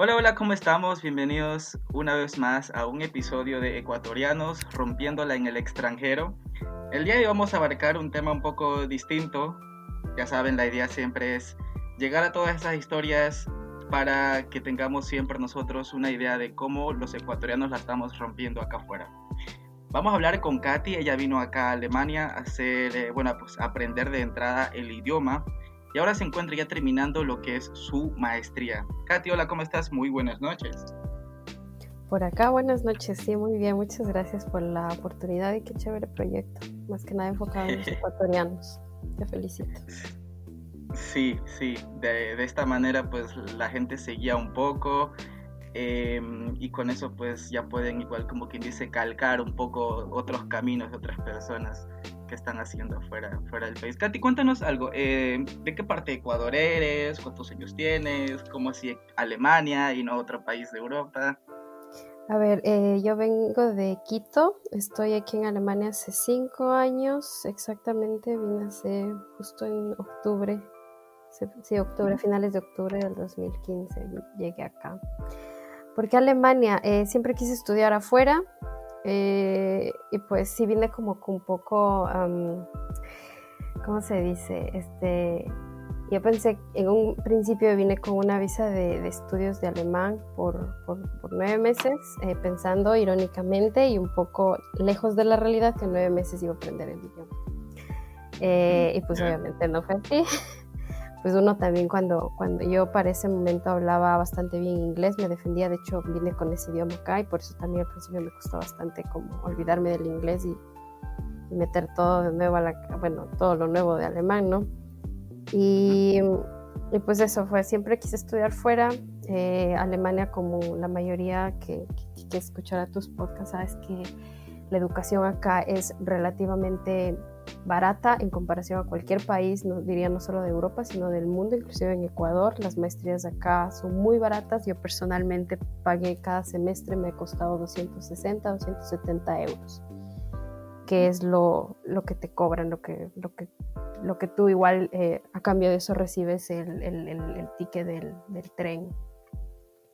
Hola, hola, ¿cómo estamos? Bienvenidos una vez más a un episodio de Ecuatorianos rompiéndola en el extranjero. El día de hoy vamos a abarcar un tema un poco distinto. Ya saben, la idea siempre es llegar a todas esas historias para que tengamos siempre nosotros una idea de cómo los ecuatorianos la estamos rompiendo acá afuera. Vamos a hablar con Katy. Ella vino acá a Alemania a aprender de entrada el idioma. Y ahora se encuentra ya terminando lo que es su maestría. Katy, hola, ¿cómo estás? Muy buenas noches. Por acá, buenas noches. Sí, muy bien. Muchas gracias por la oportunidad y qué chévere proyecto. Más que nada enfocado en los ecuatorianos. Te felicito. Sí. De esta manera, pues, la gente se guía un poco. Y con eso, pues, ya pueden igual, como quien dice, calcar un poco otros caminos de otras personas que están haciendo fuera del país. Katy, cuéntanos algo, ¿de qué parte de Ecuador eres? ¿Cuántos años tienes? ¿Cómo así Alemania y no otro país de Europa? A ver, yo vengo de Quito, estoy aquí en Alemania hace 5 años, exactamente, vine hace justo en octubre, finales de octubre del 2015, llegué acá. ¿Por qué Alemania? Siempre quise estudiar afuera. Y pues sí vine como un poco, ¿cómo se dice? Yo pensé, en un principio vine con una visa de estudios de alemán por 9 meses, pensando irónicamente y un poco lejos de la realidad que en 9 meses iba a aprender el idioma. Y pues obviamente no fue así. Pues uno también cuando yo para ese momento hablaba bastante bien inglés, me defendía, de hecho vine con ese idioma acá y por eso también al principio me costó bastante como olvidarme del inglés y meter todo de nuevo todo lo nuevo de alemán, ¿no? Y pues eso fue, siempre quise estudiar fuera. Alemania, como la mayoría que escuchará tus podcasts, sabes que la educación acá es relativamente barata en comparación a cualquier país, no diría no solo de Europa, sino del mundo, inclusive en Ecuador. Las maestrías acá son muy baratas. Yo personalmente pagué cada semestre, me ha costado 260, 270 euros, que es lo que te cobran, lo que tú igual a cambio de eso recibes el ticket del tren.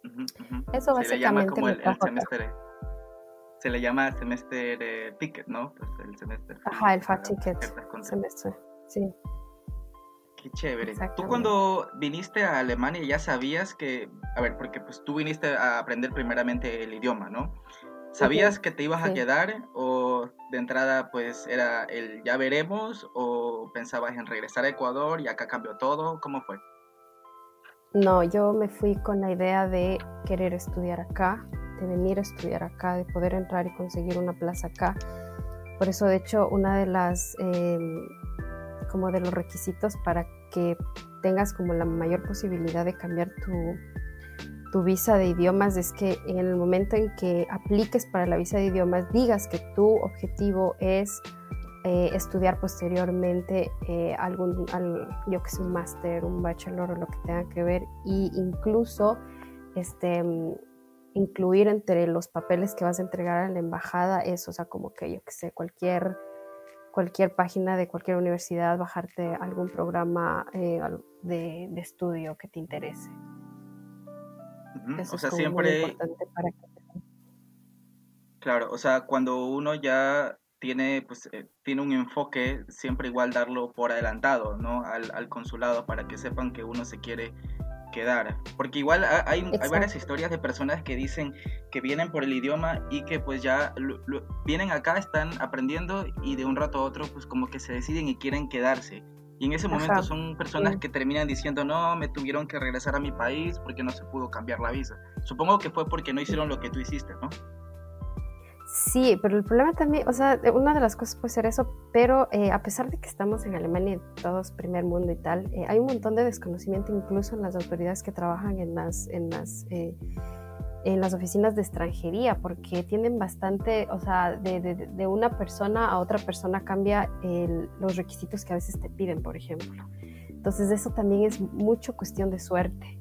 Uh-huh. Eso básicamente se le llama como el semestre. Se le llama semester ticket, ¿no? Pues el semester. Ajá, el FAT ticket. Semestre, sí. Qué chévere. Tú cuando viniste a Alemania ya sabías que, a ver, porque pues tú viniste a aprender primeramente el idioma, ¿no? ¿Sabías que te ibas a quedar o de entrada pues era el ya veremos o pensabas en regresar a Ecuador y acá cambió todo? ¿Cómo fue? No, yo me fui con la idea de querer estudiar acá, de venir a estudiar acá, de poder entrar y conseguir una plaza acá. Por eso, de hecho, una de las como de los requisitos para que tengas como la mayor posibilidad de cambiar tu visa de idiomas es que en el momento en que apliques para la visa de idiomas digas que tu objetivo es estudiar posteriormente un máster, un bachelor o lo que tenga que ver, y incluso incluir entre los papeles que vas a entregar a la embajada es, o sea, como que yo que sé, cualquier página de cualquier universidad, bajarte algún programa de estudio que te interese. Uh-huh. Eso o sea, es como siempre muy importante para que... Claro, o sea, cuando uno ya tiene un enfoque, siempre igual darlo por adelantado, ¿no? Al consulado, para que sepan que uno se quiere quedar, porque igual hay varias historias de personas que dicen que vienen por el idioma y que pues ya vienen acá, están aprendiendo y de un rato a otro pues como que se deciden y quieren quedarse, y en ese momento son personas que terminan diciendo no, me tuvieron que regresar a mi país porque no se pudo cambiar la visa. Supongo que fue porque no hicieron lo que tú hiciste, ¿no? Sí, pero el problema también, o sea, una de las cosas puede ser eso, pero a pesar de que estamos en Alemania y todos primer mundo y tal, hay un montón de desconocimiento incluso en las autoridades que trabajan en las oficinas de extranjería, porque tienen bastante, o sea, de una persona a otra persona cambia los requisitos que a veces te piden, por ejemplo. Entonces eso también es mucho cuestión de suerte,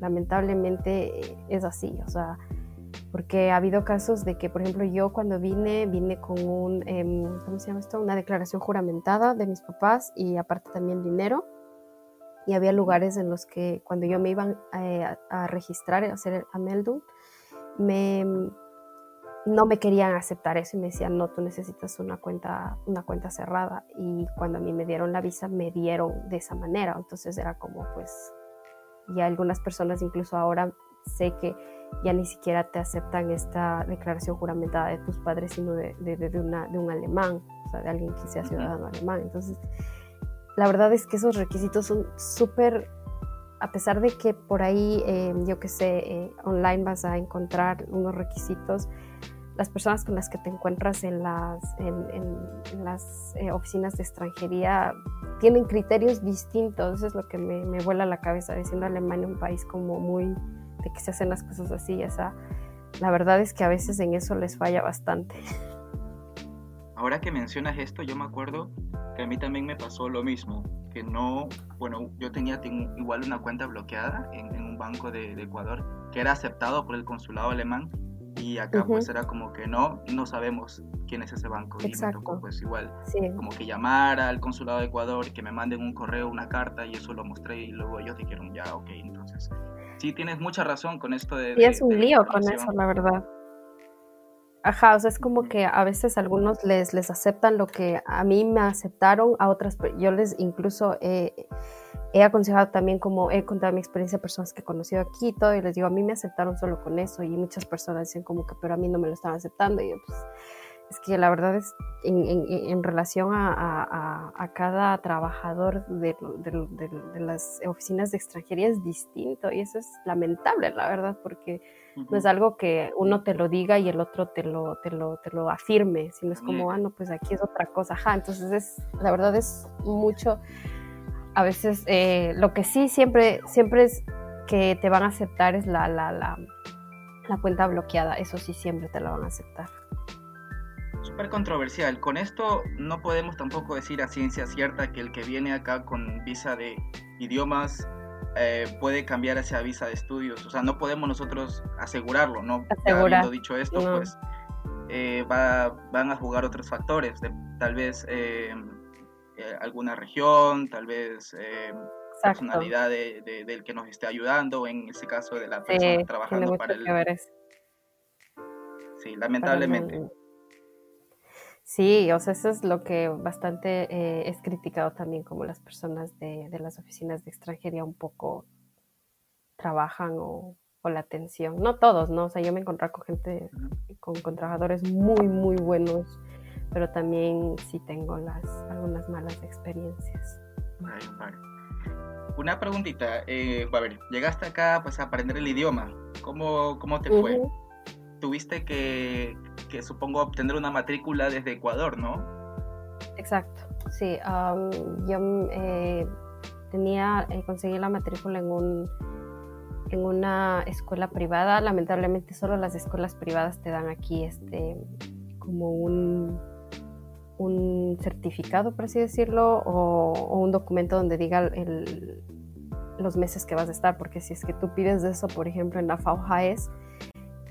lamentablemente es así, o sea... Porque ha habido casos de que, por ejemplo, yo cuando vine con una declaración juramentada de mis papás y aparte también dinero. y había lugares en los que cuando yo me iba a registrar, a hacer el Anmeldung, no me querían aceptar eso y me decían, no, tú necesitas una cuenta cerrada. Y cuando a mí me dieron la visa, me dieron de esa manera. Entonces era como, pues, ya algunas personas, incluso ahora sé que ya ni siquiera te aceptan esta declaración juramentada de tus padres, sino de un alemán, o sea, de alguien que sea ciudadano alemán. Entonces, la verdad es que esos requisitos son súper, a pesar de que por ahí, online vas a encontrar unos requisitos, las personas con las que te encuentras en las oficinas de extranjería tienen criterios distintos. Eso es lo que me vuela la cabeza, diciendo Alemania un país como muy... de que se hacen las cosas así, o sea, la verdad es que a veces en eso les falla bastante. Ahora que mencionas esto, yo me acuerdo que a mí también me pasó lo mismo, que no, bueno, yo tenía igual una cuenta bloqueada en un banco de Ecuador, que era aceptado por el consulado alemán, y acá pues era como que no sabemos quién es ese banco. Exacto. Y me tocó pues igual, sí, como que llamar al consulado de Ecuador, que me manden un correo, una carta, y eso lo mostré, y luego ellos dijeron ya, ok, entonces... Sí, tienes mucha razón con esto de... Sí, es un lío con eso, la verdad. Ajá, o sea, es como que a veces a algunos les aceptan lo que a mí me aceptaron, a otras... Yo les incluso he aconsejado también, como he contado mi experiencia a personas que he conocido aquí y todo, y les digo, a mí me aceptaron solo con eso, y muchas personas dicen como que, pero a mí no me lo están aceptando, y yo, pues... Es que la verdad es, en relación a cada trabajador de las oficinas de extranjería es distinto, y eso es lamentable, la verdad, porque no es algo que uno te lo diga y el otro te lo afirme, sino es como, no, pues aquí es otra cosa. Ajá, entonces la verdad es mucho, a veces, lo que sí siempre es que te van a aceptar es la cuenta bloqueada, eso sí siempre te la van a aceptar. Súper controversial. Con esto no podemos tampoco decir a ciencia cierta que el que viene acá con visa de idiomas puede cambiar hacia visa de estudios. O sea, no podemos nosotros asegurarlo, ¿no? Habiendo dicho esto, pues van a jugar otros factores. Tal vez alguna región, tal vez personalidad del que nos esté ayudando, en ese caso de la persona trabajando para el... Sí, lamentablemente. Sí, o sea, eso es lo que bastante es criticado también, como las personas de las oficinas de extranjería un poco trabajan o la atención. No todos, ¿no? O sea, yo me encontré con gente, con trabajadores muy, muy buenos, pero también sí tengo algunas malas experiencias. Vale. Una preguntita, a ver, llegaste acá pues a aprender el idioma, ¿cómo te fue? Tuviste que supongo obtener una matrícula desde Ecuador, ¿no? Exacto, sí. Yo conseguí la matrícula en una escuela privada. Lamentablemente solo las escuelas privadas te dan aquí como un certificado, por así decirlo, o un documento donde diga los meses que vas a estar, porque si es que tú pides eso, por ejemplo, en la FAUJAES,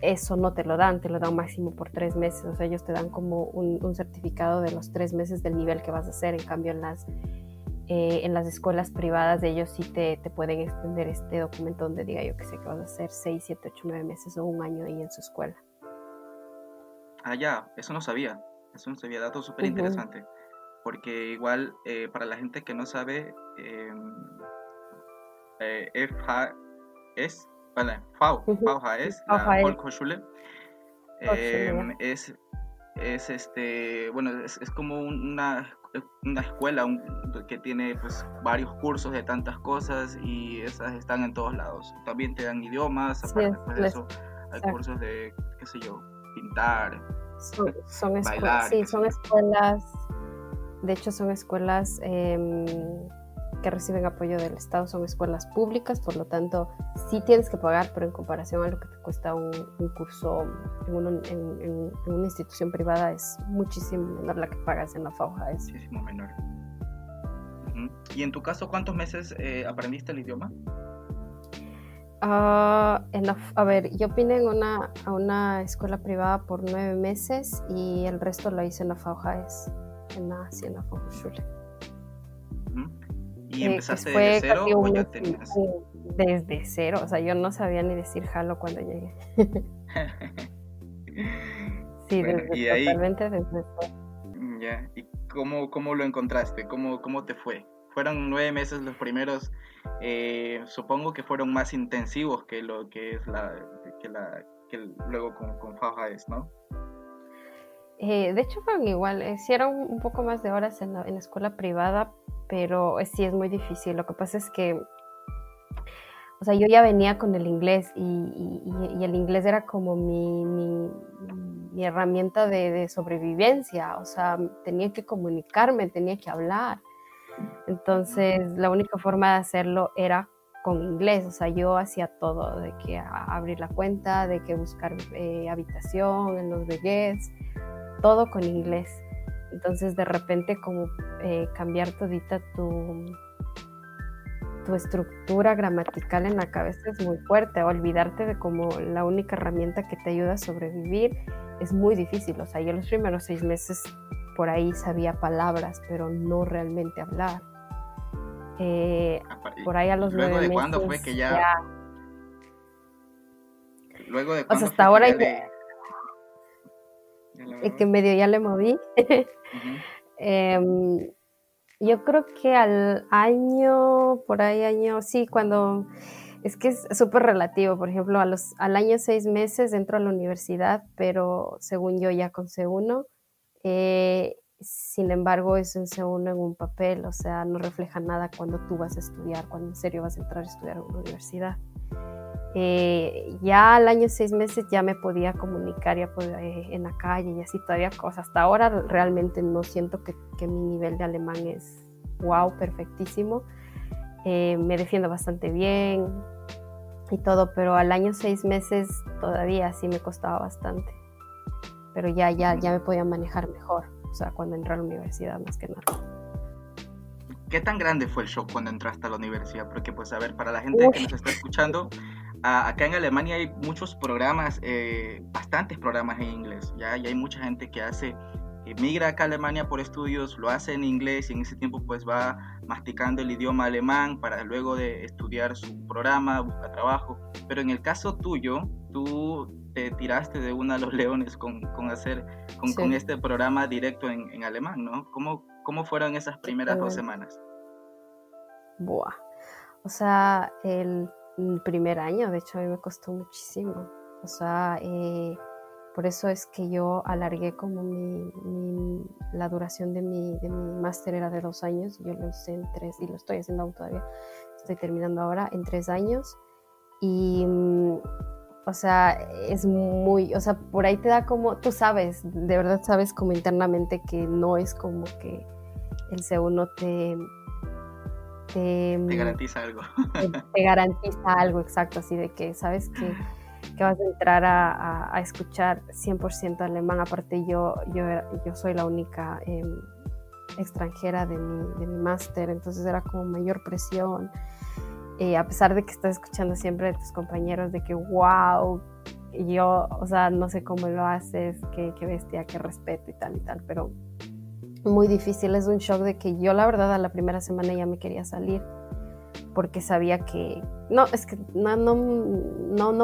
eso no te lo dan máximo por 3 meses, o sea, ellos te dan como un certificado de los 3 meses del nivel que vas a hacer. En cambio, en las escuelas privadas, de ellos sí te pueden extender este documento donde diga, yo que sé, que vas a hacer 6, 7, 8, 9 meses o un año ahí en su escuela. Ah, ya, eso no sabía, dato súper interesante, porque igual para la gente que no sabe, FAUJAES, la Volkshochschule, es como una escuela que tiene pues varios cursos de tantas cosas, y esas están en todos lados. También te dan idiomas, aparte de eso hay cursos de, qué sé yo, pintar, bailar. Sí, son escuelas, de hecho son escuelas... que reciben apoyo del Estado, son escuelas públicas, por lo tanto sí tienes que pagar, pero en comparación a lo que te cuesta un curso en una institución privada es muchísimo menor la que pagas en la FAUJA. Es muchísimo menor. ¿Y en tu caso cuántos meses aprendiste el idioma? Yo vine a una escuela privada por 9 meses y el resto lo hice en la FAUJA, en la Volkshochschule. ¿Y empezaste desde cero o ya tenías? Desde cero, o sea, yo no sabía ni decir jalo cuando llegué. Sí, bueno, totalmente desde cero. Ya, ¿y cómo lo encontraste? ¿Cómo te fue? Fueron 9 meses los primeros, supongo que fueron más intensivos que lo que es que luego con Faja es, ¿no? De hecho fueron igual, hicieron un poco más de horas en la escuela privada, pero sí es muy difícil. Lo que pasa es que, o sea, yo ya venía con el inglés y el inglés era como mi herramienta de sobrevivencia, o sea, tenía que comunicarme, tenía que hablar. Entonces, la única forma de hacerlo era con inglés, o sea, yo hacía todo, de que abrir la cuenta, de que buscar habitación en los bebés, todo con inglés. Entonces, de repente, como cambiar todita tu estructura gramatical en la cabeza es muy fuerte, olvidarte de como la única herramienta que te ayuda a sobrevivir es muy difícil. O sea, yo los primeros 6 meses por ahí sabía palabras, pero no realmente hablar. Por ahí a los 9 meses... ¿Luego de cuándo fue que ya... Luego de cuándo, o sea, hasta ahora que medio ya le moví. Uh-huh. Yo creo que al año, cuando... Es que es súper relativo, por ejemplo, al año 6 meses entro a la universidad, pero según yo ya con C1... sin embargo, es un C1 en un papel, o sea, no refleja nada cuando tú vas a estudiar, cuando en serio vas a entrar a estudiar a una universidad. Ya al año 6 meses ya me podía comunicar, ya podía, en la calle y así todavía cosas. Hasta ahora realmente no siento que mi nivel de alemán es wow, perfectísimo. Me defiendo bastante bien y todo, pero al año 6 meses todavía sí me costaba bastante. Pero ya me podía manejar mejor, o sea, cuando entré a la universidad, más que nada. ¿Qué tan grande fue el shock cuando entraste a la universidad? Porque, pues, a ver, para la gente que nos está escuchando, acá en Alemania hay muchos programas, bastantes programas en inglés, ya hay mucha gente que migra acá a Alemania por estudios, lo hace en inglés y en ese tiempo, pues, va masticando el idioma alemán para luego de estudiar su programa, busca trabajo. Pero en el caso tuyo, tú te tiraste de una a los leones con este programa directo en alemán, ¿no? ¿Cómo fueron esas primeras 2 semanas? Buah, o sea, el primer año, de hecho, a mí me costó muchísimo, o sea, por eso es que yo alargué como la duración de mi máster era de 2 años, yo lo hice en 3, y lo estoy haciendo aún todavía, estoy terminando ahora, en 3 años, y... O sea, es muy... O sea, por ahí te da como... Tú sabes, de verdad sabes como internamente que no es como que el C1 te garantiza algo. Te garantiza algo, exacto. Así de que sabes que vas a entrar a escuchar 100% alemán. Aparte yo soy la única extranjera de mi máster. Entonces era como mayor presión. A pesar de que estás escuchando siempre de tus compañeros de que wow, yo, o sea, no sé cómo lo haces, qué bestia, qué respeto y tal, pero muy difícil, es un shock de que yo la verdad a la primera semana ya me quería salir, porque sabía que, no, es que no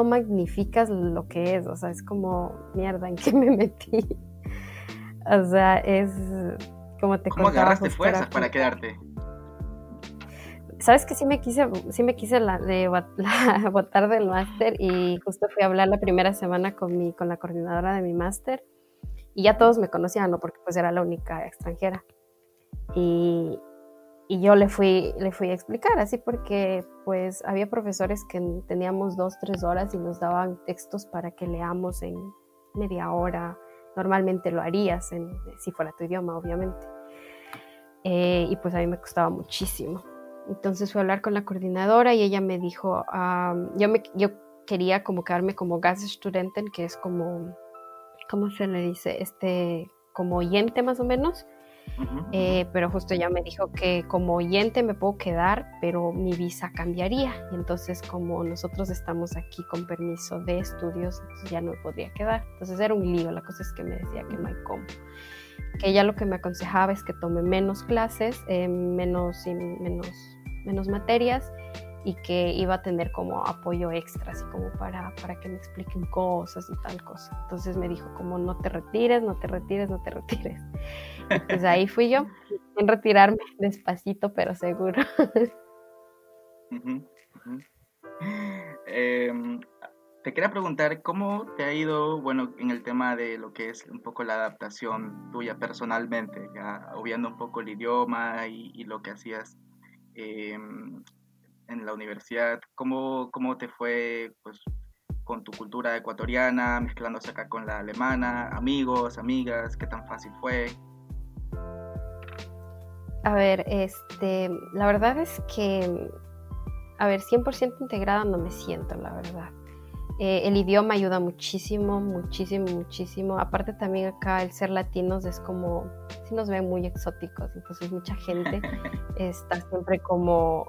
magnificas lo que es, o sea, es como, mierda, ¿en qué me metí? O sea, es como te contaba. ¿Cómo agarraste fuerzas para quedarte? Sabes que sí me quise botar del máster y justo fui a hablar la primera semana con la coordinadora de mi máster y ya todos me conocían, ¿no? Porque pues era la única extranjera y yo le fui a explicar así porque pues había profesores que teníamos 2-3 horas y nos daban textos para que leamos en media hora, normalmente lo harías si fuera tu idioma obviamente y pues a mí me costaba muchísimo. Entonces fui a hablar con la coordinadora y ella me dijo, yo quería como quedarme como Gaststudenten, que es como, ¿cómo se le dice? Como oyente más o menos, pero justo ella me dijo que como oyente me puedo quedar, pero mi visa cambiaría, y entonces como nosotros estamos aquí con permiso de estudios, ya no me podría quedar. Entonces era un lío, la cosa es que me decía que no hay cómo. Que ella lo que me aconsejaba es que tome menos clases, menos menos materias y que iba a tener como apoyo extra, así como para que me expliquen cosas y tal cosa. Entonces me dijo como no te retires. Pues ahí fui yo, en retirarme despacito pero seguro. Uh-huh, uh-huh. Te quería preguntar cómo te ha ido, bueno, en el tema de lo que es un poco la adaptación tuya personalmente, ya obviando un poco el idioma y lo que hacías en la universidad. ¿Cómo te fue, pues, con tu cultura ecuatoriana, mezclándose acá con la alemana, amigos, amigas? ¿Qué tan fácil fue? A ver, la verdad es que, 100% integrada no me siento, la verdad. El idioma ayuda muchísimo. Aparte también acá el ser latinos es como, sí nos ven muy exóticos, entonces mucha gente está siempre como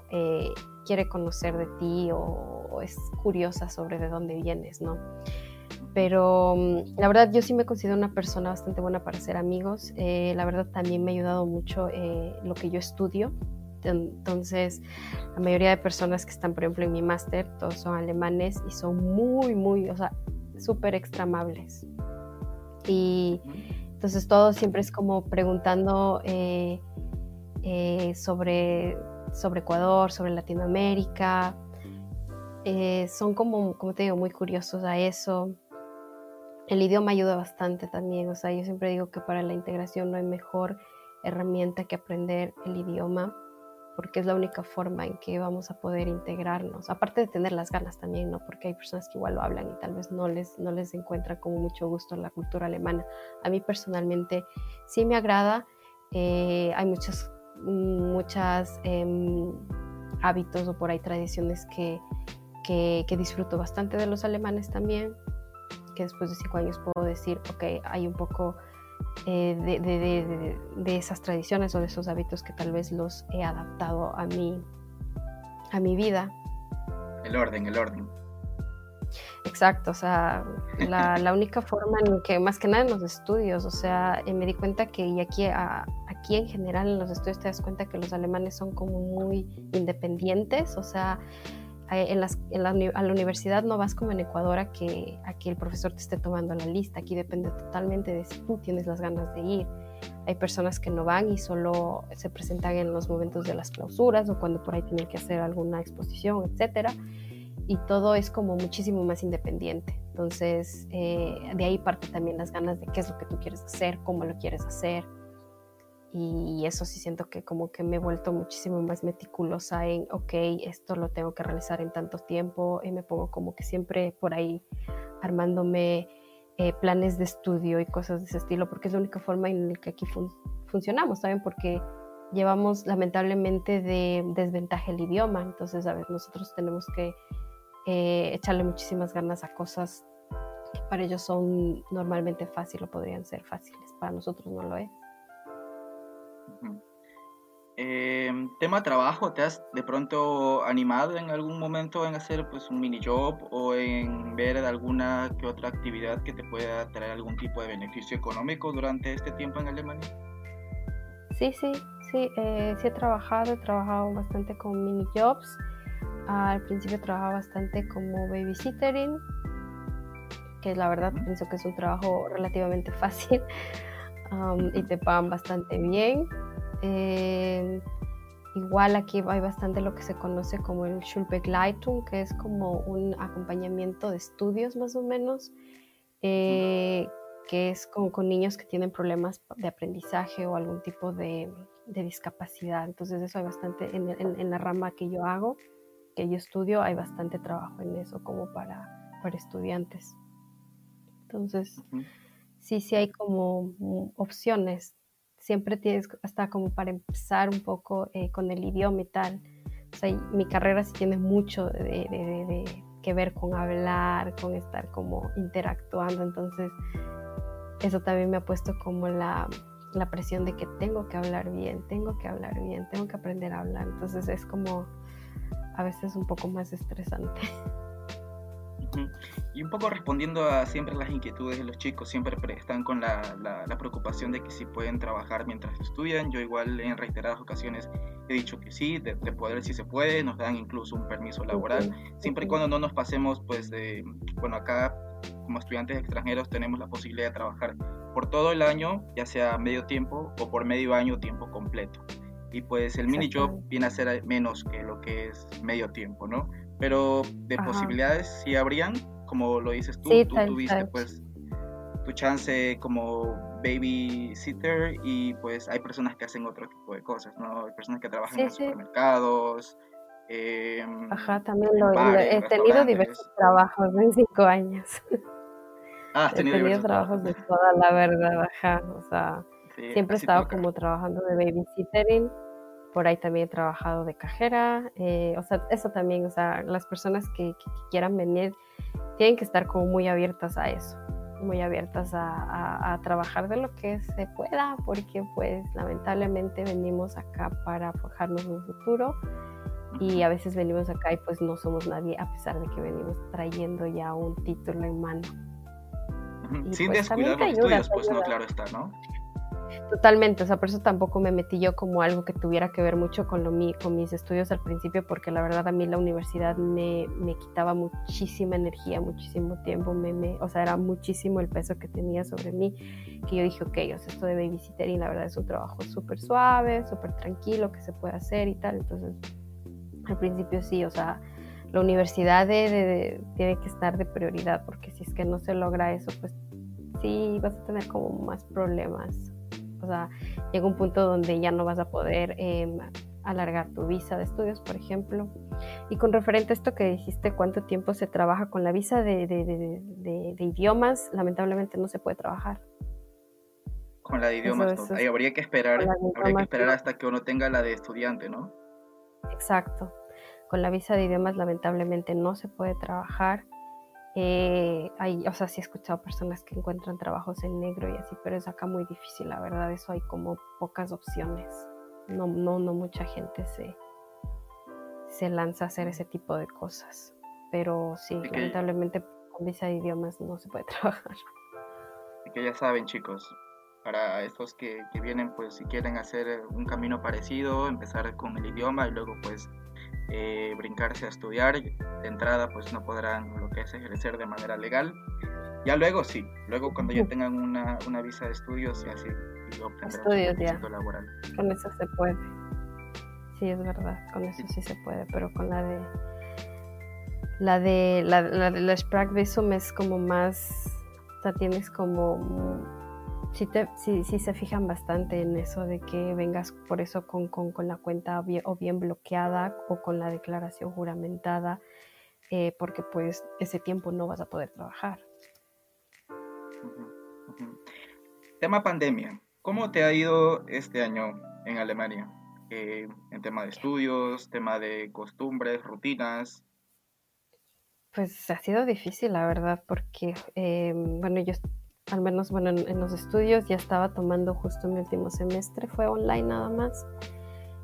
quiere conocer de ti o es curiosa sobre de dónde vienes, ¿no? Pero la verdad yo sí me considero una persona bastante buena para ser amigos. La verdad también me ha ayudado mucho lo que yo estudio. Entonces, la mayoría de personas que están, por ejemplo, en mi máster, todos son alemanes y son muy, o sea, súper extra amables. Y entonces todo siempre es como preguntando sobre Ecuador, sobre Latinoamérica. Son como te digo, muy curiosos a eso. El idioma ayuda bastante también. O sea, yo siempre digo que para la integración no hay mejor herramienta que aprender el idioma, porque es la única forma en que vamos a poder integrarnos, aparte de tener las ganas también, ¿no? Porque hay personas que igual lo hablan y tal vez no les encuentra como mucho gusto en la cultura alemana. A mí personalmente sí me agrada, hay muchas hábitos o por ahí tradiciones que disfruto bastante de los alemanes también, que después de 5 años puedo decir, ok, hay un poco de esas tradiciones o de esos hábitos que tal vez los he adaptado a mi vida. El orden. Exacto, o sea, la única forma en que, más que nada en los estudios, o sea, me di cuenta que, y aquí en general en los estudios te das cuenta que los alemanes son como muy independientes, o sea, a la universidad no vas como en Ecuador a que el profesor te esté tomando la lista. Aquí depende totalmente de si tú tienes las ganas de ir. Hay personas que no van y solo se presentan en los momentos de las clausuras o cuando por ahí tienen que hacer alguna exposición, etcétera. Y todo es como muchísimo más independiente. Entonces, de ahí parte también las ganas de qué es lo que tú quieres hacer, cómo lo quieres hacer. Y eso sí siento que como que me he vuelto muchísimo más meticulosa en, ok, esto lo tengo que realizar en tanto tiempo, y me pongo como que siempre por ahí armándome planes de estudio y cosas de ese estilo, porque es la única forma en la que aquí funcionamos, ¿saben? Porque llevamos lamentablemente de desventaja el idioma, entonces, a ver, nosotros tenemos que echarle muchísimas ganas a cosas que para ellos son normalmente fáciles o podrían ser fáciles, para nosotros no lo es. Tema trabajo, ¿te has de pronto animado en algún momento en hacer, pues, un mini job o en ver alguna que otra actividad que te pueda traer algún tipo de beneficio económico durante este tiempo en Alemania? Sí, sí he trabajado bastante con mini jobs. Al principio trabajaba bastante como babysitting, que la verdad pienso que es un trabajo relativamente fácil. Y te pagan bastante bien. Igual aquí hay bastante lo que se conoce como el Schulbegleitung, que es como un acompañamiento de estudios más o menos, que es con niños que tienen problemas de aprendizaje o algún tipo de discapacidad. Entonces eso hay bastante en la rama que yo hago, que yo estudio, hay bastante trabajo en eso como para estudiantes. Entonces... Uh-huh. Sí hay como opciones, siempre tienes hasta como para empezar un poco con el idioma y tal. O sea, mi carrera sí tiene mucho de que ver con hablar, con estar como interactuando, entonces eso también me ha puesto como la presión de que tengo que hablar bien, tengo que aprender a hablar, entonces es como a veces un poco más estresante. Y un poco respondiendo a siempre las inquietudes de los chicos, siempre están con la preocupación de que si pueden trabajar mientras estudian. Yo igual en reiteradas ocasiones he dicho que sí, de poder si se puede, nos dan incluso un permiso laboral, siempre y cuando no nos pasemos, pues, de, bueno, acá como estudiantes extranjeros tenemos la posibilidad de trabajar por todo el año, ya sea medio tiempo o por medio año tiempo completo. Y pues el mini job viene a ser menos que lo que es medio tiempo, ¿no? Pero de posibilidades sí habrían, como lo dices tú, sí, tú tuviste pues tu chance como babysitter y pues hay personas que hacen otro tipo de cosas, ¿no? Hay personas que trabajan en supermercados, también he tenido diversos trabajos en 5 años. Ah, has tenido diversos trabajos de toda la verdad, o sea... Sí, siempre he estado como trabajando de babysitting, por ahí también he trabajado de cajera, o sea, eso también, o sea, las personas que quieran venir tienen que estar como muy abiertas a eso, muy abiertas a trabajar de lo que se pueda, porque pues lamentablemente venimos acá para forjarnos un futuro y a veces venimos acá y pues no somos nadie, a pesar de que venimos trayendo ya un título en mano. Y sin pues, descuidar los estudios, pues no, claro está, ¿no? Totalmente, o sea, por eso tampoco me metí yo como algo que tuviera que ver mucho con mis estudios al principio, porque la verdad a mí la universidad me quitaba muchísima energía, muchísimo tiempo, o sea, era muchísimo el peso que tenía sobre mí, que yo dije, ok, o sea, esto de babysitter y la verdad es un trabajo súper suave, súper tranquilo, que se puede hacer y tal, entonces al principio sí, o sea, la universidad tiene que estar de prioridad, porque si es que no se logra eso, pues sí vas a tener como más problemas. O sea, llega un punto donde ya no vas a poder alargar tu visa de estudios, por ejemplo. Y con referente a esto que dijiste, ¿cuánto tiempo se trabaja con la visa de idiomas? Lamentablemente no se puede trabajar. Con la de idiomas, eso, ahí habría que esperar hasta que uno tenga la de estudiante, ¿no? Exacto. Con la visa de idiomas lamentablemente no se puede trabajar. O sea, sí he escuchado personas que encuentran trabajos en negro y así, pero es acá muy difícil, la verdad, eso hay como pocas opciones, no mucha gente se lanza a hacer ese tipo de cosas, pero sí, lamentablemente con visa de idiomas no se puede trabajar. Así que ya saben, chicos, para estos que vienen, pues si quieren hacer un camino parecido, empezar con el idioma y luego pues brincarse a estudiar, de entrada pues no podrán lo que es ejercer de manera legal, ya luego sí, luego cuando ya tengan una visa de estudios y así obtendrán un permiso laboral. Con eso se puede, sí, es verdad, con eso sí se puede, pero con la de Sprachvisum es como más, o sea, tienes como sí se fijan bastante en eso de que vengas por eso con la cuenta o bien bloqueada o con la declaración juramentada, porque pues ese tiempo no vas a poder trabajar. Tema pandemia, ¿cómo te ha ido este año en Alemania? En tema de estudios, tema de costumbres, rutinas... Pues ha sido difícil, la verdad, porque al menos, en los estudios ya estaba tomando justo mi último semestre, fue online nada más,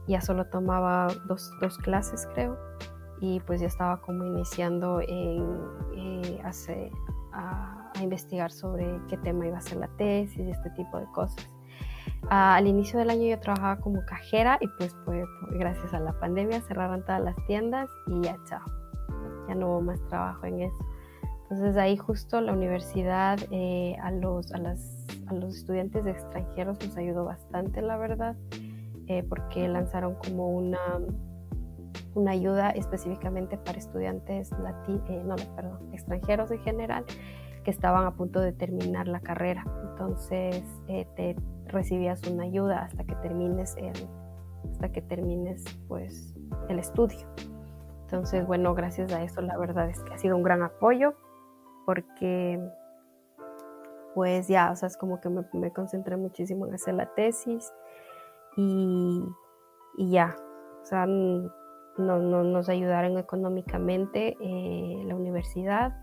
ya solo tomaba dos clases creo, y pues ya estaba como iniciando a investigar sobre qué tema iba a ser la tesis y este tipo de cosas. Al inicio del año yo trabajaba como cajera y pues gracias a la pandemia cerraron todas las tiendas y ya chao, ya no hubo más trabajo en eso. Entonces ahí justo la universidad a los estudiantes extranjeros nos ayudó bastante, la verdad, porque lanzaron como una ayuda específicamente para estudiantes extranjeros en general que estaban a punto de terminar la carrera. Entonces te recibías una ayuda hasta que termines pues el estudio. Entonces bueno, gracias a eso la verdad es que ha sido un gran apoyo, porque pues ya, o sea, es como que me concentré muchísimo en hacer la tesis y ya, o sea, nos ayudaron económicamente la universidad,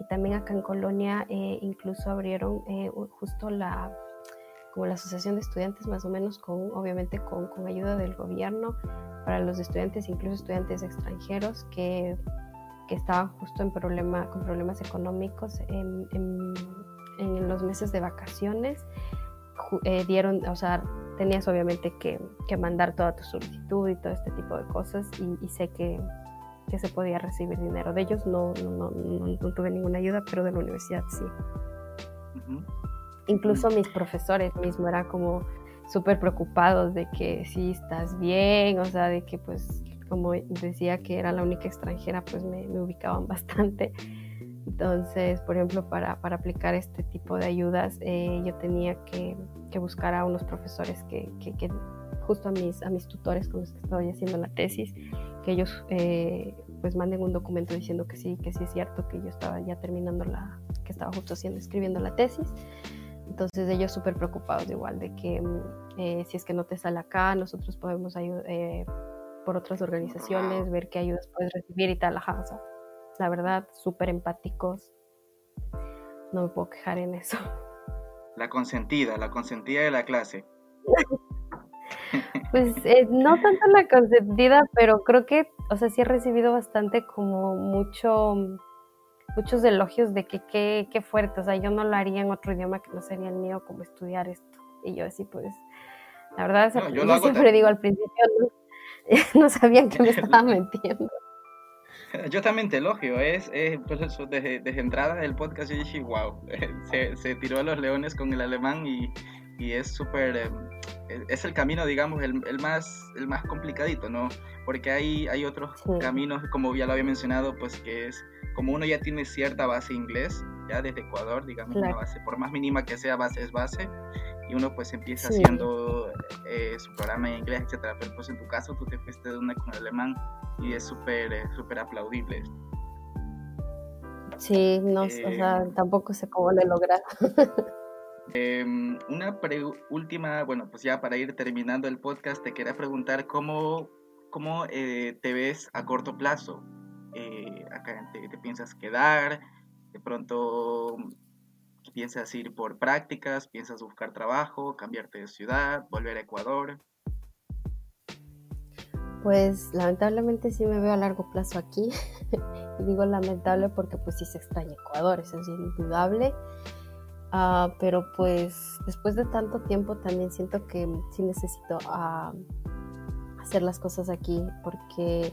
y también acá en Colonia incluso abrieron justo como la asociación de estudiantes más o menos con ayuda del gobierno para los estudiantes, incluso estudiantes extranjeros que estaban justo con problemas económicos en los meses de vacaciones. dieron, o sea, tenías obviamente que mandar toda tu solicitud y todo este tipo de cosas, y sé que se podía recibir dinero. De ellos no tuve ninguna ayuda, pero de la universidad sí. Uh-huh. Incluso mis profesores mismos eran como súper preocupados de que sí estás bien, o sea, de que pues como decía que era la única extranjera, pues me ubicaban bastante. Entonces, por ejemplo, para aplicar este tipo de ayudas, yo tenía que buscar a unos profesores que justo a mis tutores con los que estoy haciendo la tesis, que ellos pues manden un documento diciendo que sí es cierto, que yo estaba ya terminando que estaba justo escribiendo la tesis. Entonces ellos súper preocupados igual de que si es que no te sale acá, nosotros podemos ayudar por otras organizaciones, ver qué ayudas puedes recibir y tal. O sea, la verdad, súper empáticos. No me puedo quejar en eso. La consentida de la clase. Pues no tanto la consentida, pero creo que, o sea, sí he recibido bastante como muchos elogios de que qué fuerte, o sea, yo no lo haría en otro idioma que no sería el mío, como estudiar esto. Y yo así, pues, la verdad, no, yo siempre digo al principio, no sabían que me estaba mintiendo. Yo también te elogio, desde entrada del podcast yo dije, wow, se tiró a los leones con el alemán y es súper... es el camino, digamos, el más complicadito, ¿no? Porque hay otros sí. Caminos, como ya lo había mencionado, pues que es, como uno ya tiene cierta base inglés, ya desde Ecuador, digamos, claro. Una base, por más mínima que sea, base es base, y uno pues empieza sí. Haciendo su programa en inglés, etcétera, pero pues en tu caso tú te fuiste de una con alemán, y es súper aplaudible. Sí, no, o sea, tampoco sé cómo lo he logrado. Una última, bueno, pues ya para ir terminando el podcast, te quería preguntar cómo te ves a corto plazo. Acá te piensas quedar, de pronto piensas ir por prácticas, piensas buscar trabajo, cambiarte de ciudad, volver a Ecuador. Pues lamentablemente sí me veo a largo plazo aquí. Y digo lamentable porque pues sí se extraña Ecuador, eso es indudable. Pero pues después de tanto tiempo también siento que sí necesito hacer las cosas aquí, porque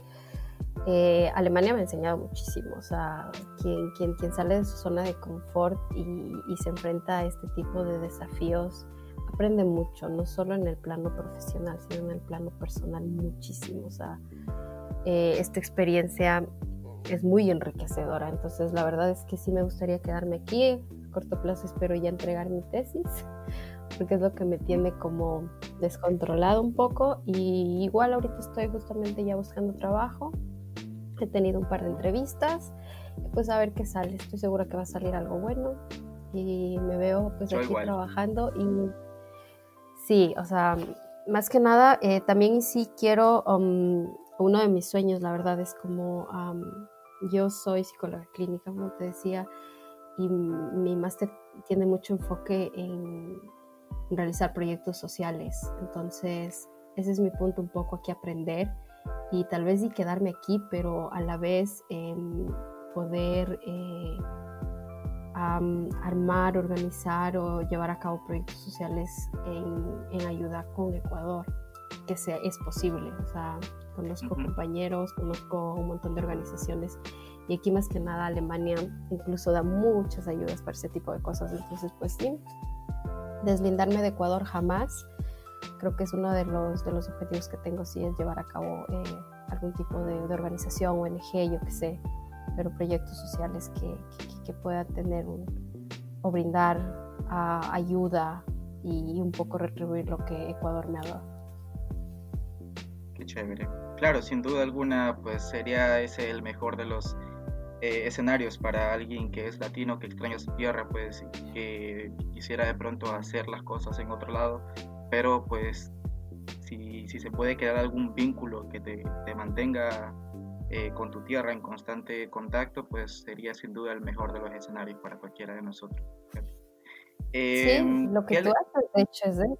Alemania me ha enseñado muchísimo. O sea, quien sale de su zona de confort y se enfrenta a este tipo de desafíos aprende mucho, no solo en el plano profesional, sino en el plano personal muchísimo. O sea, esta experiencia es muy enriquecedora. Entonces la verdad es que sí me gustaría quedarme aquí. Corto plazo espero ya entregar mi tesis, porque es lo que me tiene como descontrolado un poco, y igual ahorita estoy justamente ya buscando trabajo, he tenido un par de entrevistas, pues a ver qué sale, estoy segura que va a salir algo bueno, y me veo pues aquí trabajando, y sí, o sea, más que nada, también sí quiero, uno de mis sueños la verdad es como, yo soy psicóloga clínica, como te decía, y mi máster tiene mucho enfoque en realizar proyectos sociales, entonces ese es mi punto un poco aquí, aprender y tal vez sí quedarme aquí, pero a la vez poder armar, organizar o llevar a cabo proyectos sociales en ayuda con Ecuador, que es posible, o sea, conozco uh-huh. compañeros, conozco un montón de organizaciones. Y aquí más que nada Alemania incluso da muchas ayudas para ese tipo de cosas. Entonces pues sí, deslindarme de Ecuador jamás. Creo que es uno de los objetivos que tengo, sí, es llevar a cabo algún tipo de organización, ONG, yo qué sé, pero proyectos sociales que pueda tener o brindar ayuda y un poco retribuir lo que Ecuador me ha dado. Qué chévere. Claro, sin duda alguna pues sería ese el mejor de los escenarios para alguien que es latino, que extraña su tierra, pues que quisiera de pronto hacer las cosas en otro lado, pero pues si se puede crear algún vínculo que te mantenga con tu tierra en constante contacto, pues sería sin duda el mejor de los escenarios para cualquiera de nosotros. Sí, lo que tú haces de hecho es eso.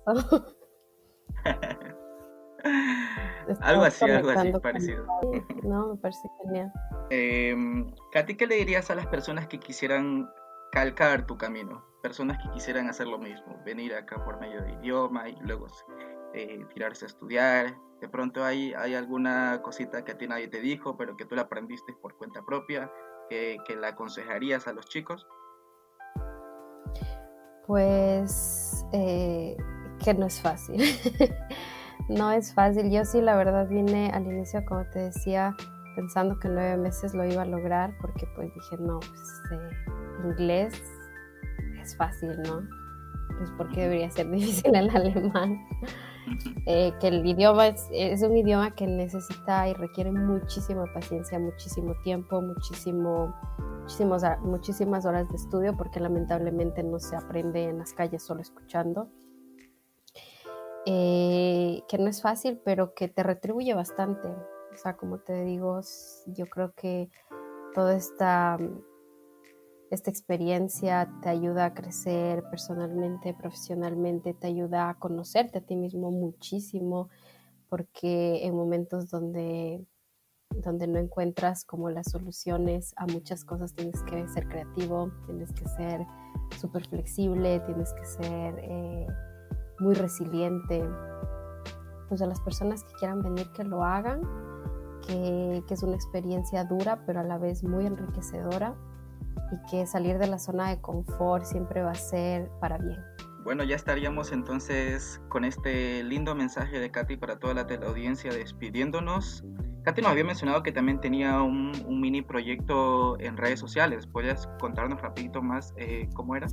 Algo así parecido. No, me parece genial. Katy, ¿qué le dirías a las personas que quisieran calcar tu camino? personas que quisieran hacer lo mismo, venir acá por medio de idioma y luego tirarse a estudiar. De pronto hay alguna cosita que a ti nadie te dijo, pero que tú la aprendiste por cuenta propia, que la aconsejarías a los chicos. Pues que no es fácil. No es fácil. Yo sí, la verdad, vine al inicio, como te decía, pensando que 9 meses lo iba a lograr, porque pues dije, no, pues, inglés es fácil, ¿no? Pues porque debería ser difícil el alemán. Que el idioma es un idioma que necesita y requiere muchísima paciencia, muchísimo tiempo, muchísimas horas de estudio, porque lamentablemente no se aprende en las calles solo escuchando. Que no es fácil, pero que te retribuye bastante. O sea, como te digo, yo creo que toda esta experiencia te ayuda a crecer personalmente, profesionalmente, te ayuda a conocerte a ti mismo muchísimo, porque en momentos donde no encuentras como las soluciones a muchas cosas, tienes que ser creativo, tienes que ser súper flexible, tienes que ser muy resiliente. Pues a las personas que quieran venir, que lo hagan, que es una experiencia dura, pero a la vez muy enriquecedora, y que salir de la zona de confort siempre va a ser para bien. Bueno, ya estaríamos entonces con este lindo mensaje de Katy para toda la teleaudiencia despidiéndonos. Katy nos había mencionado que también tenía un mini proyecto en redes sociales. ¿Podrías contarnos rapidito más cómo era?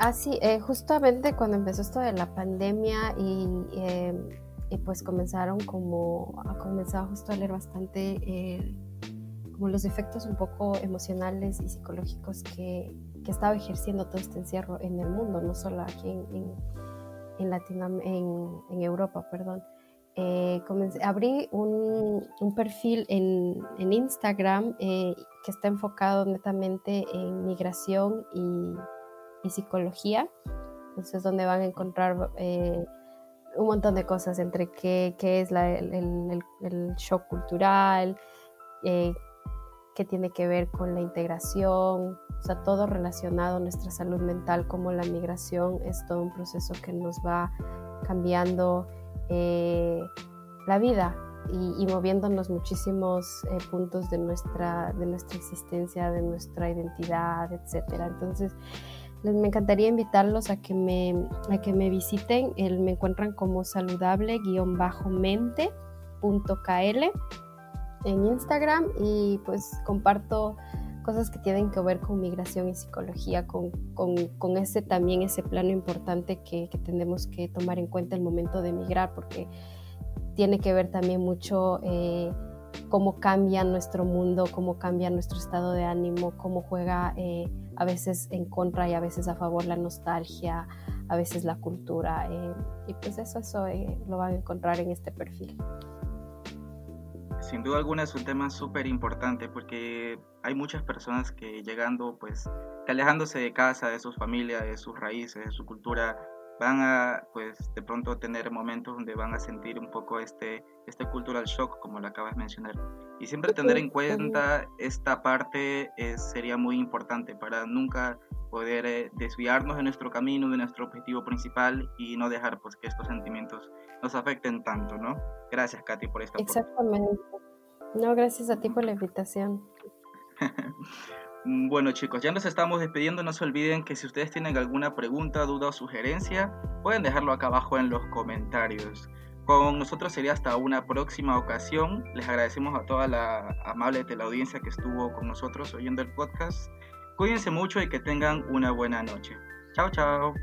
Ah, sí, justamente cuando empezó esto de la pandemia y pues comenzaba justo a leer bastante como los efectos un poco emocionales y psicológicos que estaba ejerciendo todo este encierro en el mundo, no solo aquí en Europa, perdón. Abrí un perfil en Instagram que está enfocado netamente en migración y psicología. Entonces, donde van a encontrar un montón de cosas, entre qué es el shock cultural, que tiene que ver con la integración, o sea, todo relacionado a nuestra salud mental, como la migración es todo un proceso que nos va cambiando la vida y moviéndonos muchísimos puntos de nuestra existencia, de nuestra identidad, etcétera. Entonces, me encantaría invitarlos a que me visiten. Me encuentran como saludable-mente.kl en Instagram, y pues comparto cosas que tienen que ver con migración y psicología, con ese plano importante que tenemos que tomar en cuenta al momento de migrar, porque tiene que ver también mucho cómo cambia nuestro mundo, cómo cambia nuestro estado de ánimo, cómo juega a veces en contra y a veces a favor la nostalgia, a veces la cultura, y pues eso lo van a encontrar en este perfil. Sin duda alguna es un tema súper importante, porque hay muchas personas que llegando, pues, que alejándose de casa, de sus familias, de sus raíces, de su cultura, van a, pues, de pronto tener momentos donde van a sentir un poco este cultural shock, como lo acabas de mencionar. Y siempre tener en cuenta esta parte sería muy importante para nunca poder desviarnos de nuestro camino, de nuestro objetivo principal, y no dejar, pues, que estos sentimientos nos afecten tanto, ¿no? Gracias, Katy, por esta oportunidad. Exactamente. No, gracias a ti por la invitación. Bueno, chicos, ya nos estamos despidiendo. No se olviden que si ustedes tienen alguna pregunta, duda o sugerencia, pueden dejarlo acá abajo en los comentarios. Con nosotros sería hasta una próxima ocasión. Les agradecemos a toda la amable teleaudiencia que estuvo con nosotros oyendo el podcast. Cuídense mucho y que tengan una buena noche. Chao, chao.